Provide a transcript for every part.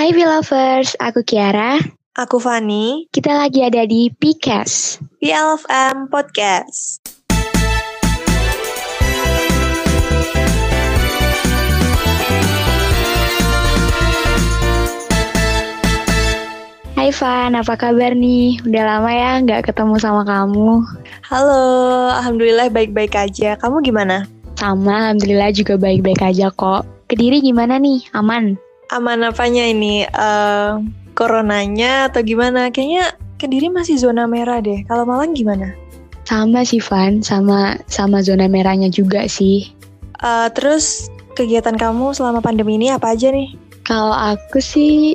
Hai P-lovers, aku Kiara. Aku Fanny. Kita lagi ada di Picas, P L F M Podcast. Hai Van, apa kabar nih? Udah lama ya nggak ketemu sama kamu. Halo, alhamdulillah baik-baik aja. Kamu gimana? Sama, alhamdulillah juga baik-baik aja kok. Kediri gimana nih? Aman? Aman apanya ini, coronanya atau gimana? Kayaknya Kediri masih zona merah deh. Kalau Malang gimana? Sama sih Van, sama zona merahnya juga sih. Terus kegiatan kamu selama pandemi ini apa aja nih? Kalau aku sih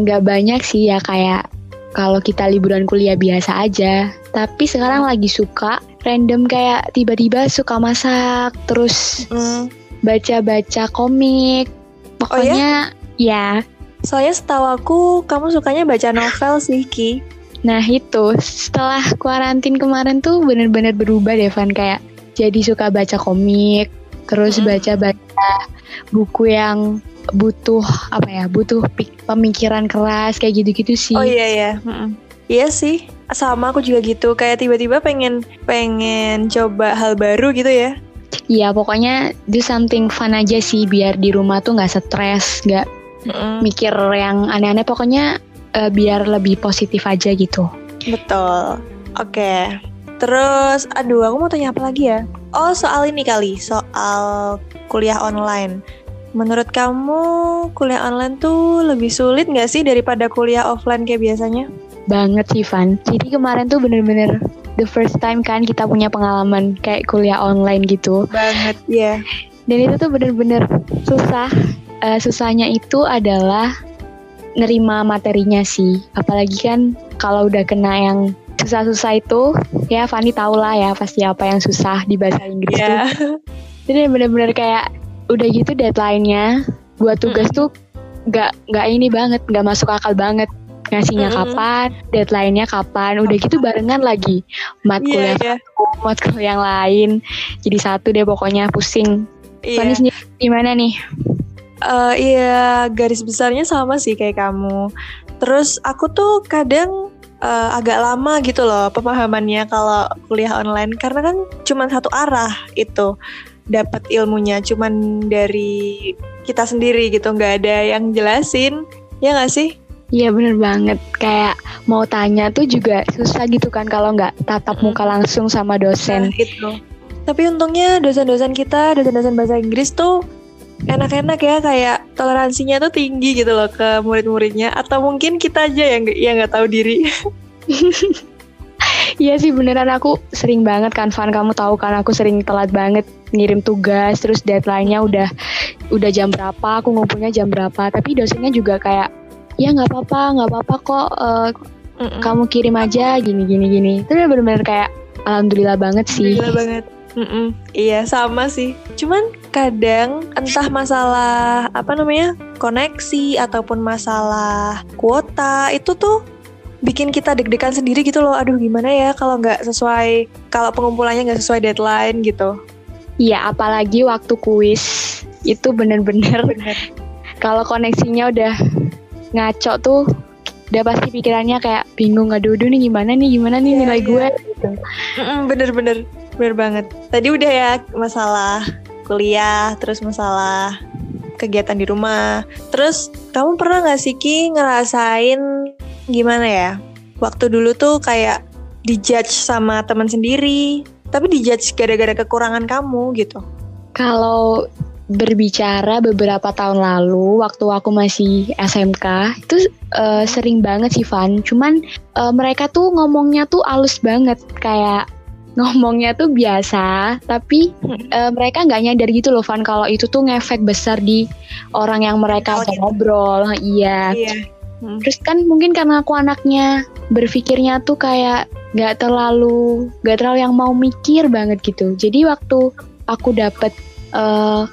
nggak banyak sih ya, kayak kalau kita liburan kuliah biasa aja. Tapi sekarang lagi suka random, kayak tiba-tiba suka masak, terus baca-baca komik. Pokoknya. Oh, ya? Ya. Soalnya setahu aku kamu sukanya baca novel sih, Ki. Nah itu, setelah kuarantin kemarin tuh bener-bener berubah deh, Van. Kayak jadi suka baca komik, terus baca-baca buku yang butuh pemikiran keras, kayak gitu-gitu sih. Oh iya. Iya sih, sama aku juga gitu. Kayak tiba-tiba pengen coba hal baru gitu ya. Iya, pokoknya do something fun aja sih, biar di rumah tuh gak stres, gak mikir yang aneh-aneh. Pokoknya biar lebih positif aja gitu. Betul. Oke. Terus aku mau tanya apa lagi ya? Oh, soal ini kali, soal kuliah online. Menurut kamu kuliah online tuh lebih sulit gak sih daripada kuliah offline kayak biasanya? Banget sih Van. Jadi kemarin tuh bener-bener the first time kan kita punya pengalaman kayak kuliah online gitu. Banget ya. Yeah. Dan itu tuh bener-bener susah. Susahnya itu adalah nerima materinya sih. Apalagi kan kalau udah kena yang susah-susah itu, ya Fanny tau lah ya pasti apa yang susah di bahasa Inggris tuh. Jadi bener-bener kayak udah gitu deadline-nya buat tugas tuh gak ini banget, gak masuk akal banget. Ngasihnya kapan, deadline-nya kapan, udah gitu barengan lagi. Matkul yang lain. Jadi satu deh pokoknya, pusing. Yeah. Fanny sendiri gimana nih? Iya, garis besarnya sama sih kayak kamu. Terus aku tuh kadang agak lama gitu loh pemahamannya kalau kuliah online, karena kan cuma satu arah itu dapat ilmunya, cuman dari kita sendiri gitu, nggak ada yang jelasin, ya nggak sih? Iya bener banget. Kayak mau tanya tuh juga susah gitu kan kalau nggak tatap muka langsung sama dosen. Nah, itu. Tapi untungnya dosen-dosen bahasa Inggris tuh enak-enak ya, kayak toleransinya tuh tinggi gitu loh ke murid-muridnya. Atau mungkin kita aja yang gak tahu diri. Iya sih, beneran aku sering banget kan Van, kamu tahu kan aku sering telat banget ngirim tugas. Terus deadline-nya udah jam berapa, aku ngumpulnya jam berapa. Tapi dosennya juga kayak, ya gak apa-apa kok, kamu kirim aja gini. Itu bener-bener kayak alhamdulillah banget sih. Alhamdulillah banget. Iya sama sih. Cuman kadang entah masalah koneksi ataupun masalah kuota itu tuh bikin kita deg-degan sendiri gitu loh. Aduh gimana ya kalau pengumpulannya nggak sesuai deadline gitu. Iya, apalagi waktu kuis itu bener-bener kalau koneksinya udah ngaco tuh udah pasti pikirannya kayak bingung, aduh nih gimana nih yeah, nilai gue gitu. Bener banget. Tadi udah ya masalah kuliah, terus masalah kegiatan di rumah. Terus kamu pernah gak sih Ki ngerasain gimana ya, waktu dulu tuh kayak dijudge sama teman sendiri, tapi dijudge gara-gara kekurangan kamu gitu? Kalau berbicara beberapa tahun lalu waktu aku masih SMK itu sering banget sih Van. Cuman mereka tuh ngomongnya tuh halus banget, kayak ngomongnya tuh biasa, tapi mereka nggak nyadar gitu loh Van, kalau itu tuh ngefek besar di orang yang mereka ngobrol. Iya. Terus kan mungkin karena aku anaknya berpikirnya tuh kayak nggak terlalu yang mau mikir banget gitu. Jadi waktu aku dapet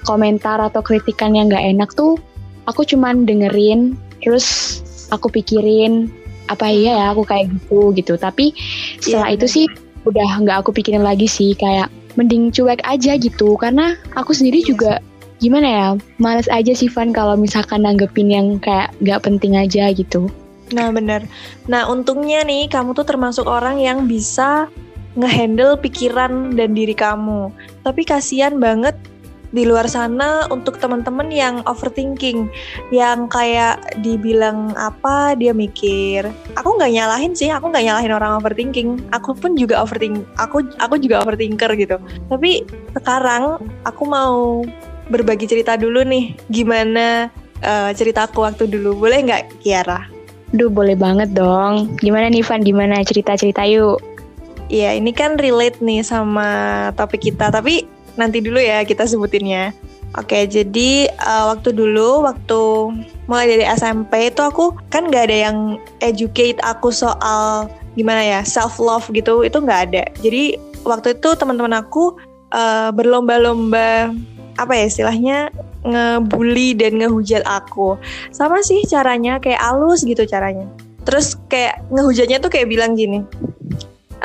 komentar atau kritikan yang nggak enak tuh, aku cuman dengerin, terus aku pikirin apa iya ya aku kayak gitu. Tapi setelah itu sih udah nggak aku pikirin lagi sih, kayak mending cuek aja gitu. Karena aku sendiri juga gimana ya, males aja sih Van kalau misalkan nanggepin yang kayak gak penting aja gitu. Nah benar. Nah untungnya nih kamu tuh termasuk orang yang bisa ngehandle pikiran dan diri kamu. Tapi kasihan banget di luar sana untuk teman-teman yang overthinking, yang kayak dibilang apa dia mikir. Aku nggak nyalahin sih, aku nggak nyalahin orang overthinking. Aku pun juga overthinking. Aku juga overthinker gitu. Tapi sekarang aku mau berbagi cerita dulu nih. Gimana ceritaku waktu dulu? Boleh nggak, Kiara? Duh, boleh banget dong. Gimana nih Van, gimana cerita-cerita yuk? Iya, ini kan relate nih sama topik kita, tapi nanti dulu ya kita sebutinnya. Oke, jadi waktu mulai dari SMP itu aku kan gak ada yang educate aku soal gimana ya, self-love gitu, itu gak ada. Jadi waktu itu teman-teman aku berlomba-lomba, apa ya istilahnya, ngebully dan ngehujat aku. Sama sih caranya, kayak alus gitu caranya. Terus kayak ngehujatnya tuh kayak bilang gini,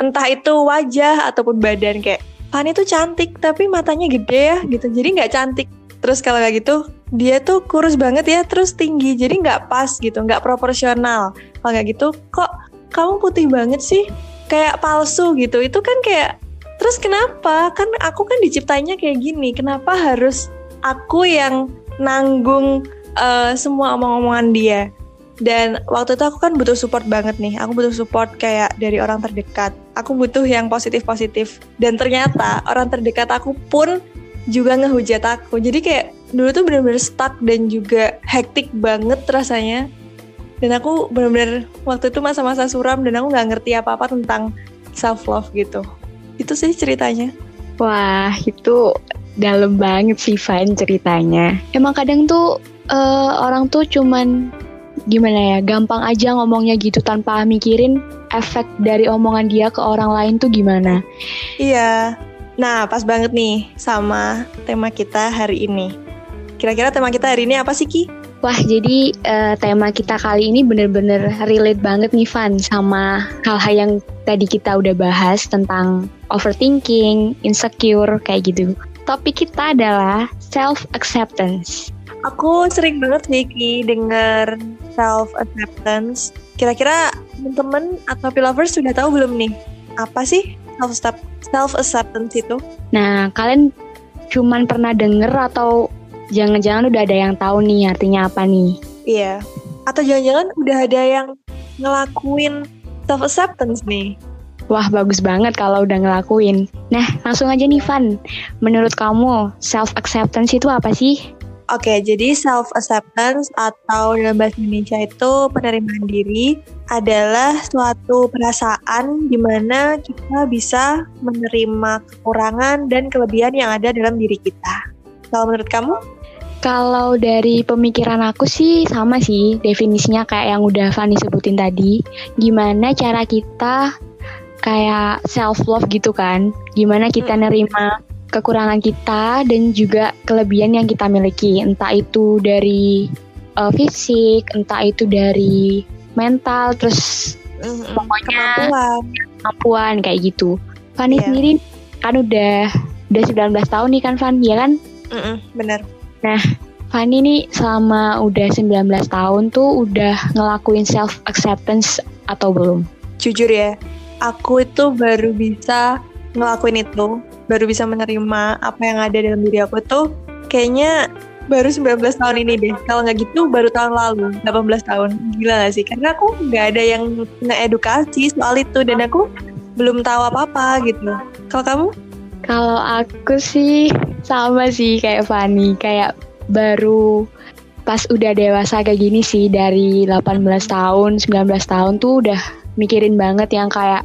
entah itu wajah ataupun badan, kayak Fanny tuh cantik tapi matanya gede ya gitu, jadi gak cantik. Terus kalau kayak gitu, dia tuh kurus banget ya, terus tinggi, jadi gak pas gitu, gak proporsional. Kalau kayak gitu, kok kamu putih banget sih, kayak palsu gitu. Itu kan kayak, terus kenapa? Kan aku kan diciptainya kayak gini. Kenapa harus aku yang nanggung semua omong-omongan dia? Dan waktu itu aku kan butuh support banget nih. Aku butuh support kayak dari orang terdekat. Aku butuh yang positif-positif. Dan ternyata orang terdekat aku pun juga ngehujat aku. Jadi kayak dulu tuh benar-benar stuck dan juga hektik banget rasanya. Dan aku benar-benar waktu itu masa-masa suram dan aku nggak ngerti apa-apa tentang self love gitu. Itu sih ceritanya. Wah, itu dalam banget sih Van ceritanya. Emang kadang tuh orang tuh cuman gimana ya, gampang aja ngomongnya gitu tanpa mikirin efek dari omongan dia ke orang lain tuh gimana. Iya. Nah, pas banget nih sama tema kita hari ini. Kira-kira tema kita hari ini apa sih, Ki? Wah, jadi tema kita kali ini bener-bener relate banget nih, Van, sama hal-hal yang tadi kita udah bahas tentang overthinking, insecure, kayak gitu. Topik kita adalah self-acceptance. Aku sering banget nih, Ki, denger self-acceptance. Kira-kira temen-temen atau P-lovers sudah tahu belum nih? Apa sih self-acceptance itu? Nah, kalian cuman pernah denger atau jangan-jangan udah ada yang tahu nih artinya apa nih? Iya. Atau jangan-jangan udah ada yang ngelakuin self-acceptance nih? Wah, bagus banget kalau udah ngelakuin. Nah, langsung aja nih Van, menurut kamu self-acceptance itu apa sih? Oke, jadi self-acceptance atau dalam bahasa Indonesia itu penerimaan diri adalah suatu perasaan di mana kita bisa menerima kekurangan dan kelebihan yang ada dalam diri kita. Kalau menurut kamu? Kalau dari pemikiran aku sih sama sih definisinya kayak yang udah Fanny sebutin tadi. Gimana cara kita kayak self love gitu kan. Gimana kita nerima kekurangan kita dan juga kelebihan yang kita miliki. Entah itu dari fisik, entah itu dari mental, terus pokoknya kemampuan kayak gitu. Fanny sendiri kan udah 19 tahun nih kan Fanny, ya kan? Benar. Nah, Fanny nih selama udah 19 tahun tuh udah ngelakuin self acceptance atau belum? Jujur ya, aku itu baru bisa ngelakuin itu, baru bisa menerima apa yang ada dalam diri aku tuh kayaknya baru 19 tahun ini deh. Kalau nggak gitu baru tahun lalu, 18 tahun. Gila nggak sih? Karena aku nggak ada yang ngeedukasi soal itu dan aku belum tahu apa-apa gitu. Kalau kamu? Kalau aku sih sama sih kayak Fanny, kayak baru pas udah dewasa kayak gini sih, dari 18 tahun, 19 tahun tuh udah mikirin banget yang kayak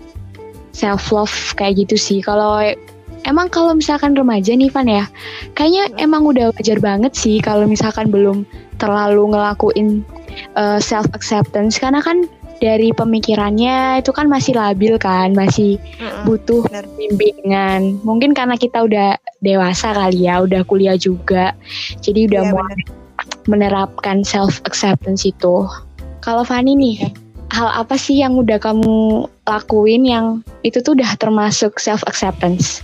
self love kayak gitu sih. Kalau emang kalau misalkan remaja nih Van ya, kayaknya emang udah wajar banget sih kalau misalkan belum terlalu ngelakuin self acceptance, karena kan dari pemikirannya itu kan masih labil kan, masih butuh bimbingan. Mungkin karena kita udah dewasa kali ya, udah kuliah juga, jadi udah mulai menerapkan self acceptance itu. Kalau Fanny nih, hal apa sih yang udah kamu lakuin yang itu tuh udah termasuk self acceptance?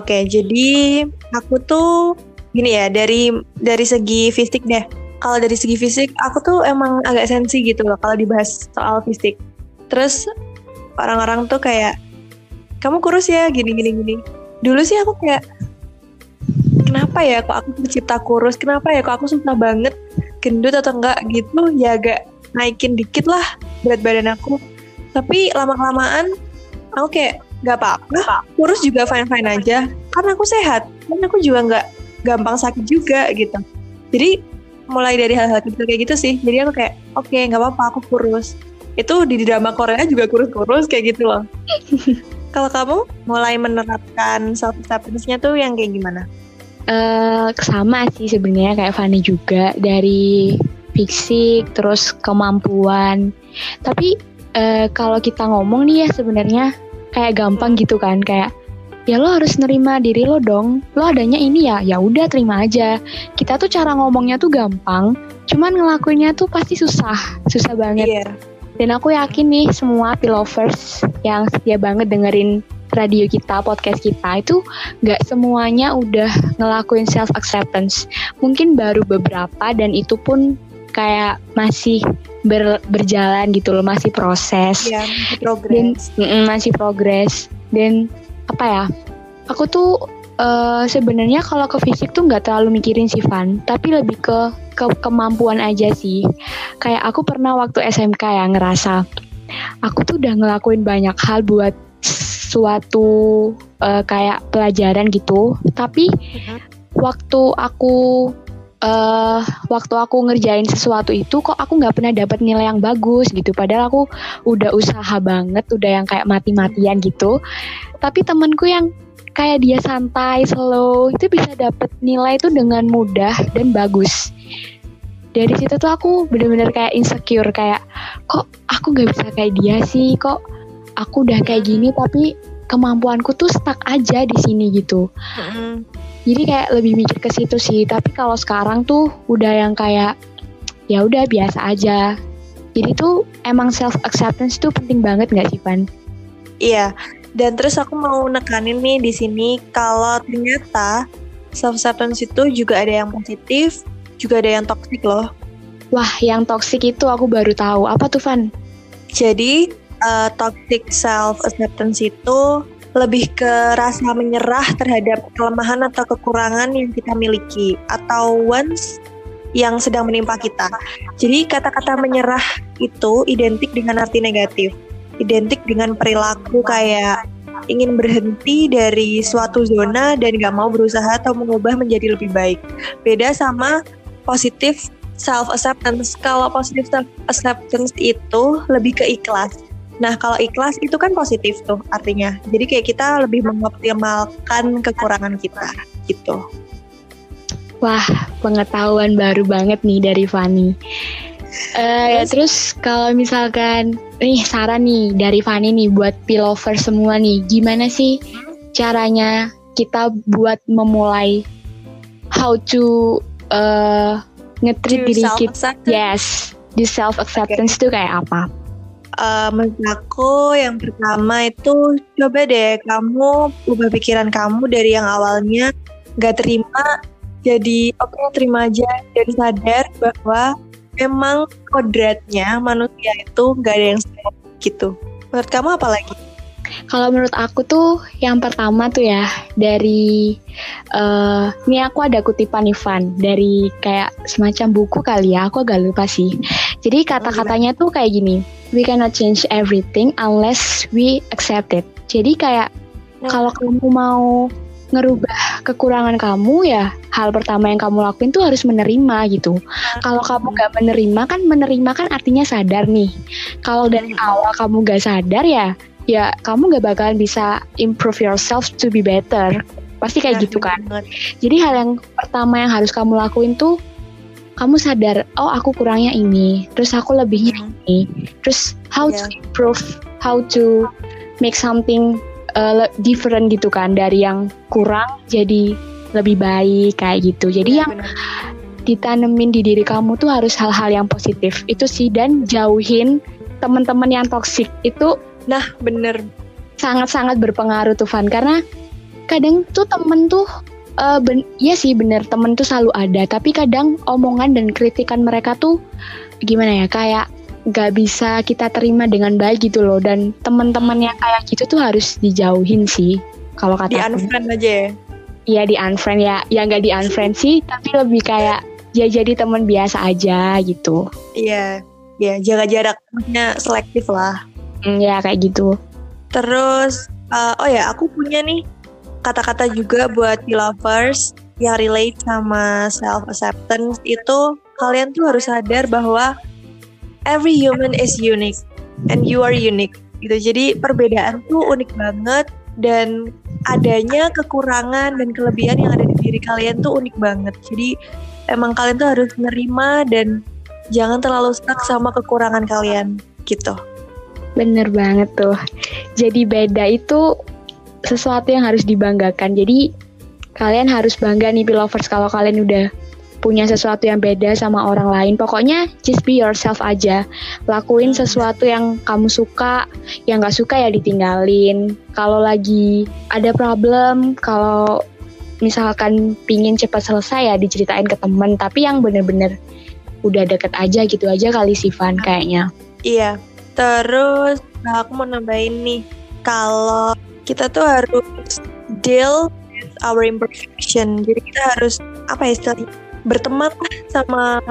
Oke, jadi aku tuh gini ya, dari segi fisik deh. Kalau dari segi fisik, aku tuh emang agak sensi gitu loh kalau dibahas soal fisik. Terus orang-orang tuh kayak, kamu kurus ya, gini. Dulu sih aku kayak, kenapa ya kok aku tercipta kurus, kenapa ya kok aku susah banget gendut atau enggak gitu, ya agak naikin dikit lah berat badan aku. Tapi lama-kelamaan aku kayak gak apa-apa, kurus juga fine-fine aja, karena aku sehat, karena aku juga gak gampang sakit juga gitu. Jadi mulai dari hal-hal kecil kayak gitu sih, jadi aku kayak oke, gak apa-apa aku kurus. Itu di drama Korea juga kurus-kurus kayak gitu loh. Kalau kamu mulai menerapkan self-acceptance-nya tuh yang kayak gimana? Sama sih sebenarnya kayak Fanny juga, dari fisik terus kemampuan. Tapi kalau kita ngomong nih ya sebenarnya kayak gampang gitu kan, kayak ya lo harus nerima diri lo dong, lo adanya ini ya, ya udah terima aja. Kita tuh cara ngomongnya tuh gampang, cuman ngelakuinnya tuh pasti susah banget. Yeah. Dan aku yakin nih semua P-lovers yang setia banget dengerin radio kita, podcast kita itu gak semuanya udah ngelakuin self-acceptance. Mungkin baru beberapa dan itu pun kayak masih berjalan gitu loh, masih proses. Iya, masih progres. Dan apa ya, aku tuh sebenarnya kalau ke fisik tuh gak terlalu mikirin sih Van, tapi lebih ke kemampuan aja sih. Kayak aku pernah waktu SMK ya ngerasa, aku tuh udah ngelakuin banyak hal buat suatu kayak pelajaran gitu, tapi waktu aku ngerjain sesuatu itu kok aku nggak pernah dapat nilai yang bagus gitu, padahal aku udah usaha banget, udah yang kayak mati-matian gitu. Tapi temanku yang kayak dia santai, slow, itu bisa dapat nilai itu dengan mudah dan bagus. Dari situ tuh aku bener-bener kayak insecure, kayak kok aku nggak bisa kayak dia sih, kok aku udah kayak gini tapi kemampuanku tuh stuck aja di sini gitu. Jadi kayak lebih mikir ke situ sih. Tapi kalau sekarang tuh udah yang kayak ya udah biasa aja. Jadi tuh emang self acceptance tuh penting banget nggak sih Pan? Iya. Dan terus aku mau nekanin nih di sini kalau ternyata self acceptance itu juga ada yang positif, juga ada yang toksik loh. Wah, yang toksik itu aku baru tahu. Apa tuh Van? Jadi toxic self-acceptance itu lebih ke rasa menyerah terhadap kelemahan atau kekurangan yang kita miliki atau wants yang sedang menimpa kita. Jadi kata-kata menyerah itu identik dengan arti negatif, identik dengan perilaku kayak ingin berhenti dari suatu zona dan gak mau berusaha atau mengubah menjadi lebih baik. Beda sama positif self-acceptance. Kalau positif self-acceptance itu lebih ke ikhlas. Nah, kalau ikhlas itu kan positif tuh artinya. Jadi kayak kita lebih mengoptimalkan kekurangan kita gitu. Wah, pengetahuan baru banget nih dari Fanny. Terus kalau misalkan nih saran nih dari Fanny nih buat P-lover semua nih, gimana sih caranya kita buat memulai how to nge-treat diri kita? Yes, di self acceptance itu kayak apa? Menurut aku yang pertama itu coba deh kamu ubah pikiran kamu dari yang awalnya gak terima jadi oke, terima aja, dan sadar bahwa memang kodratnya manusia itu gak ada yang sama gitu. Menurut kamu apa lagi? Kalau menurut aku tuh yang pertama tuh ya dari ini aku ada kutipan Ivan dari kayak semacam buku kali ya, aku agak lupa sih. Jadi kata-katanya tuh kayak gini, we cannot change everything unless we accept it. Jadi kayak kalau kamu mau ngerubah kekurangan kamu ya, hal pertama yang kamu lakuin tuh harus menerima gitu. Kalau kamu gak menerima kan artinya sadar nih. Kalau dari awal kamu gak sadar ya kamu gak bakalan bisa improve yourself to be better. Pasti kayak gitu kan. Jadi hal yang pertama yang harus kamu lakuin tuh kamu sadar, oh aku kurangnya ini, terus aku lebihnya ini, terus how to improve, how to make something different gitu kan, dari yang kurang jadi lebih baik kayak gitu. Jadi yang ditanemin di diri kamu tuh harus hal-hal yang positif itu sih, dan jauhin teman-teman yang toksik itu. Nah bener, sangat-sangat berpengaruh tuh Van, karena kadang tuh temen tuh Iya sih bener, temen tuh selalu ada. Tapi kadang omongan dan kritikan mereka tuh gimana ya, kayak gak bisa kita terima dengan baik gitu loh. Dan temen-temen yang kayak gitu tuh harus dijauhin sih. Kalau kata di-unfriend aja ya? Iya di-unfriend ya. Ya gak di-unfriend sih, tapi lebih kayak ya jadi temen biasa aja gitu. Iya, ya jaga jarak, maksudnya selektif lah. Iya kayak gitu. Terus, oh ya aku punya nih kata-kata juga buat P-lovers yang relate sama self-acceptance itu, kalian tuh harus sadar bahwa every human is unique and you are unique gitu. Jadi perbedaan tuh unik banget dan adanya kekurangan dan kelebihan yang ada di diri kalian tuh unik banget. Jadi emang kalian tuh harus menerima dan jangan terlalu stuck sama kekurangan kalian gitu. Bener banget tuh. Jadi beda itu sesuatu yang harus dibanggakan. Jadi kalian harus bangga nih P-lovers kalau kalian udah punya sesuatu yang beda sama orang lain. Pokoknya just be yourself aja. Lakuin sesuatu yang kamu suka, yang gak suka ya ditinggalin. Kalau lagi ada problem, kalau misalkan pingin cepat selesai ya diceritain ke temen. Tapi yang bener-bener udah deket aja gitu aja kali sih Van kayaknya. Iya. Terus aku mau nambahin nih, kalau kita tuh harus deal with our imperfection. Jadi kita harus apa ya istilahnya, berteman sama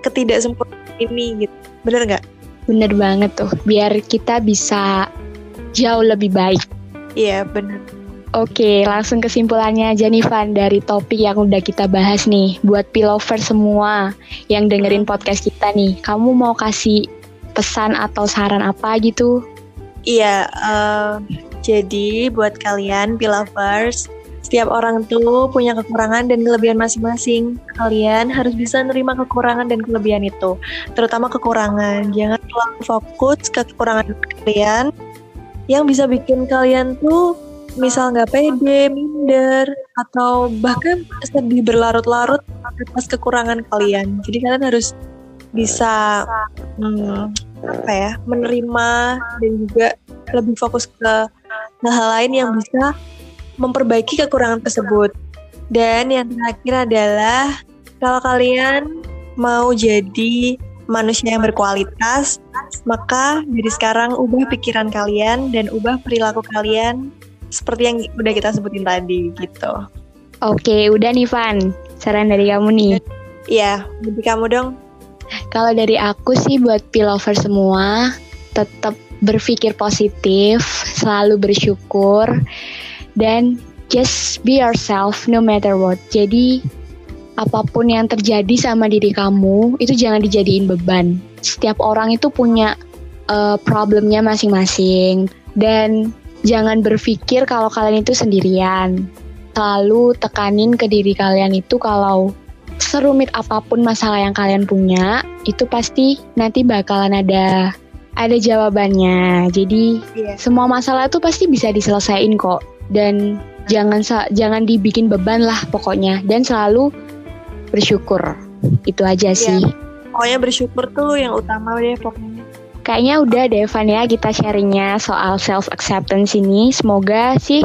ketidaksempurnaan ini gitu. Bener nggak? Bener banget tuh. Biar kita bisa jauh lebih baik. Iya bener. Oke, langsung kesimpulannya aja nih Van dari topik yang udah kita bahas nih. Buat P-lover semua yang dengerin podcast kita nih, kamu mau kasih pesan atau saran apa gitu? Iya. Jadi buat kalian P-lovers, setiap orang tuh punya kekurangan dan kelebihan masing-masing. Kalian harus bisa nerima kekurangan dan kelebihan itu, terutama kekurangan. Jangan terlalu fokus ke kekurangan kalian yang bisa bikin kalian tuh misal gak pede, minder, atau bahkan sedih berlarut-larut atas kekurangan kalian. Jadi kalian harus bisa menerima dan juga lebih fokus ke hal lain yang bisa memperbaiki kekurangan tersebut. Dan yang terakhir adalah kalau kalian mau jadi manusia yang berkualitas, maka dari sekarang ubah pikiran kalian dan ubah perilaku kalian seperti yang udah kita sebutin tadi gitu. Oke, udah nih Van, saran dari kamu nih. Iya, dari kamu dong. Kalau dari aku sih buat P-lover semua, tetap berpikir positif, selalu bersyukur, dan just be yourself no matter what. Jadi apapun yang terjadi sama diri kamu itu jangan dijadiin beban. Setiap orang itu punya problemnya masing-masing, dan jangan berpikir kalau kalian itu sendirian. Selalu tekanin ke diri kalian itu kalau serumit apapun masalah yang kalian punya, itu pasti nanti bakalan ada jawabannya. Jadi semua masalah itu pasti bisa diselesain kok. Dan jangan dibikin beban lah pokoknya. Dan selalu bersyukur. Itu aja sih. Pokoknya bersyukur tuh yang utama deh pokoknya. Kayaknya udah deh Van ya kita sharingnya soal self acceptance ini. Semoga sih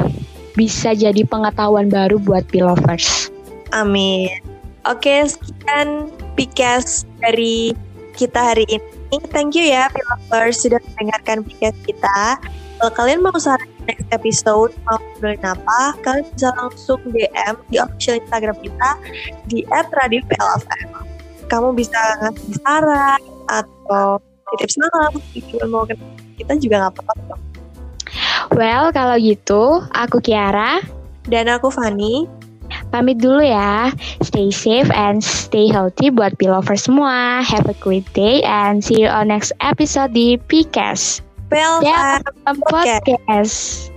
bisa jadi pengetahuan baru buat P-lovers. Amin. Oke, sekian Picas dari kita hari ini. Thank you ya P-lovers sudah mendengarkan podcast kita. Kalau kalian mau saran next episode, mau ngobrolin apa, kalian bisa langsung DM di official Instagram kita di @radio.plfm. Kamu bisa ngasih saran atau tips malam, kalau mau kita juga nggak apa-apa. Well, kalau gitu aku Kiara dan aku Fanny. Pamit dulu ya. Stay safe and stay healthy buat P-lovers semua. Have a great day and see you on next episode di Picas. P L F M Podcast.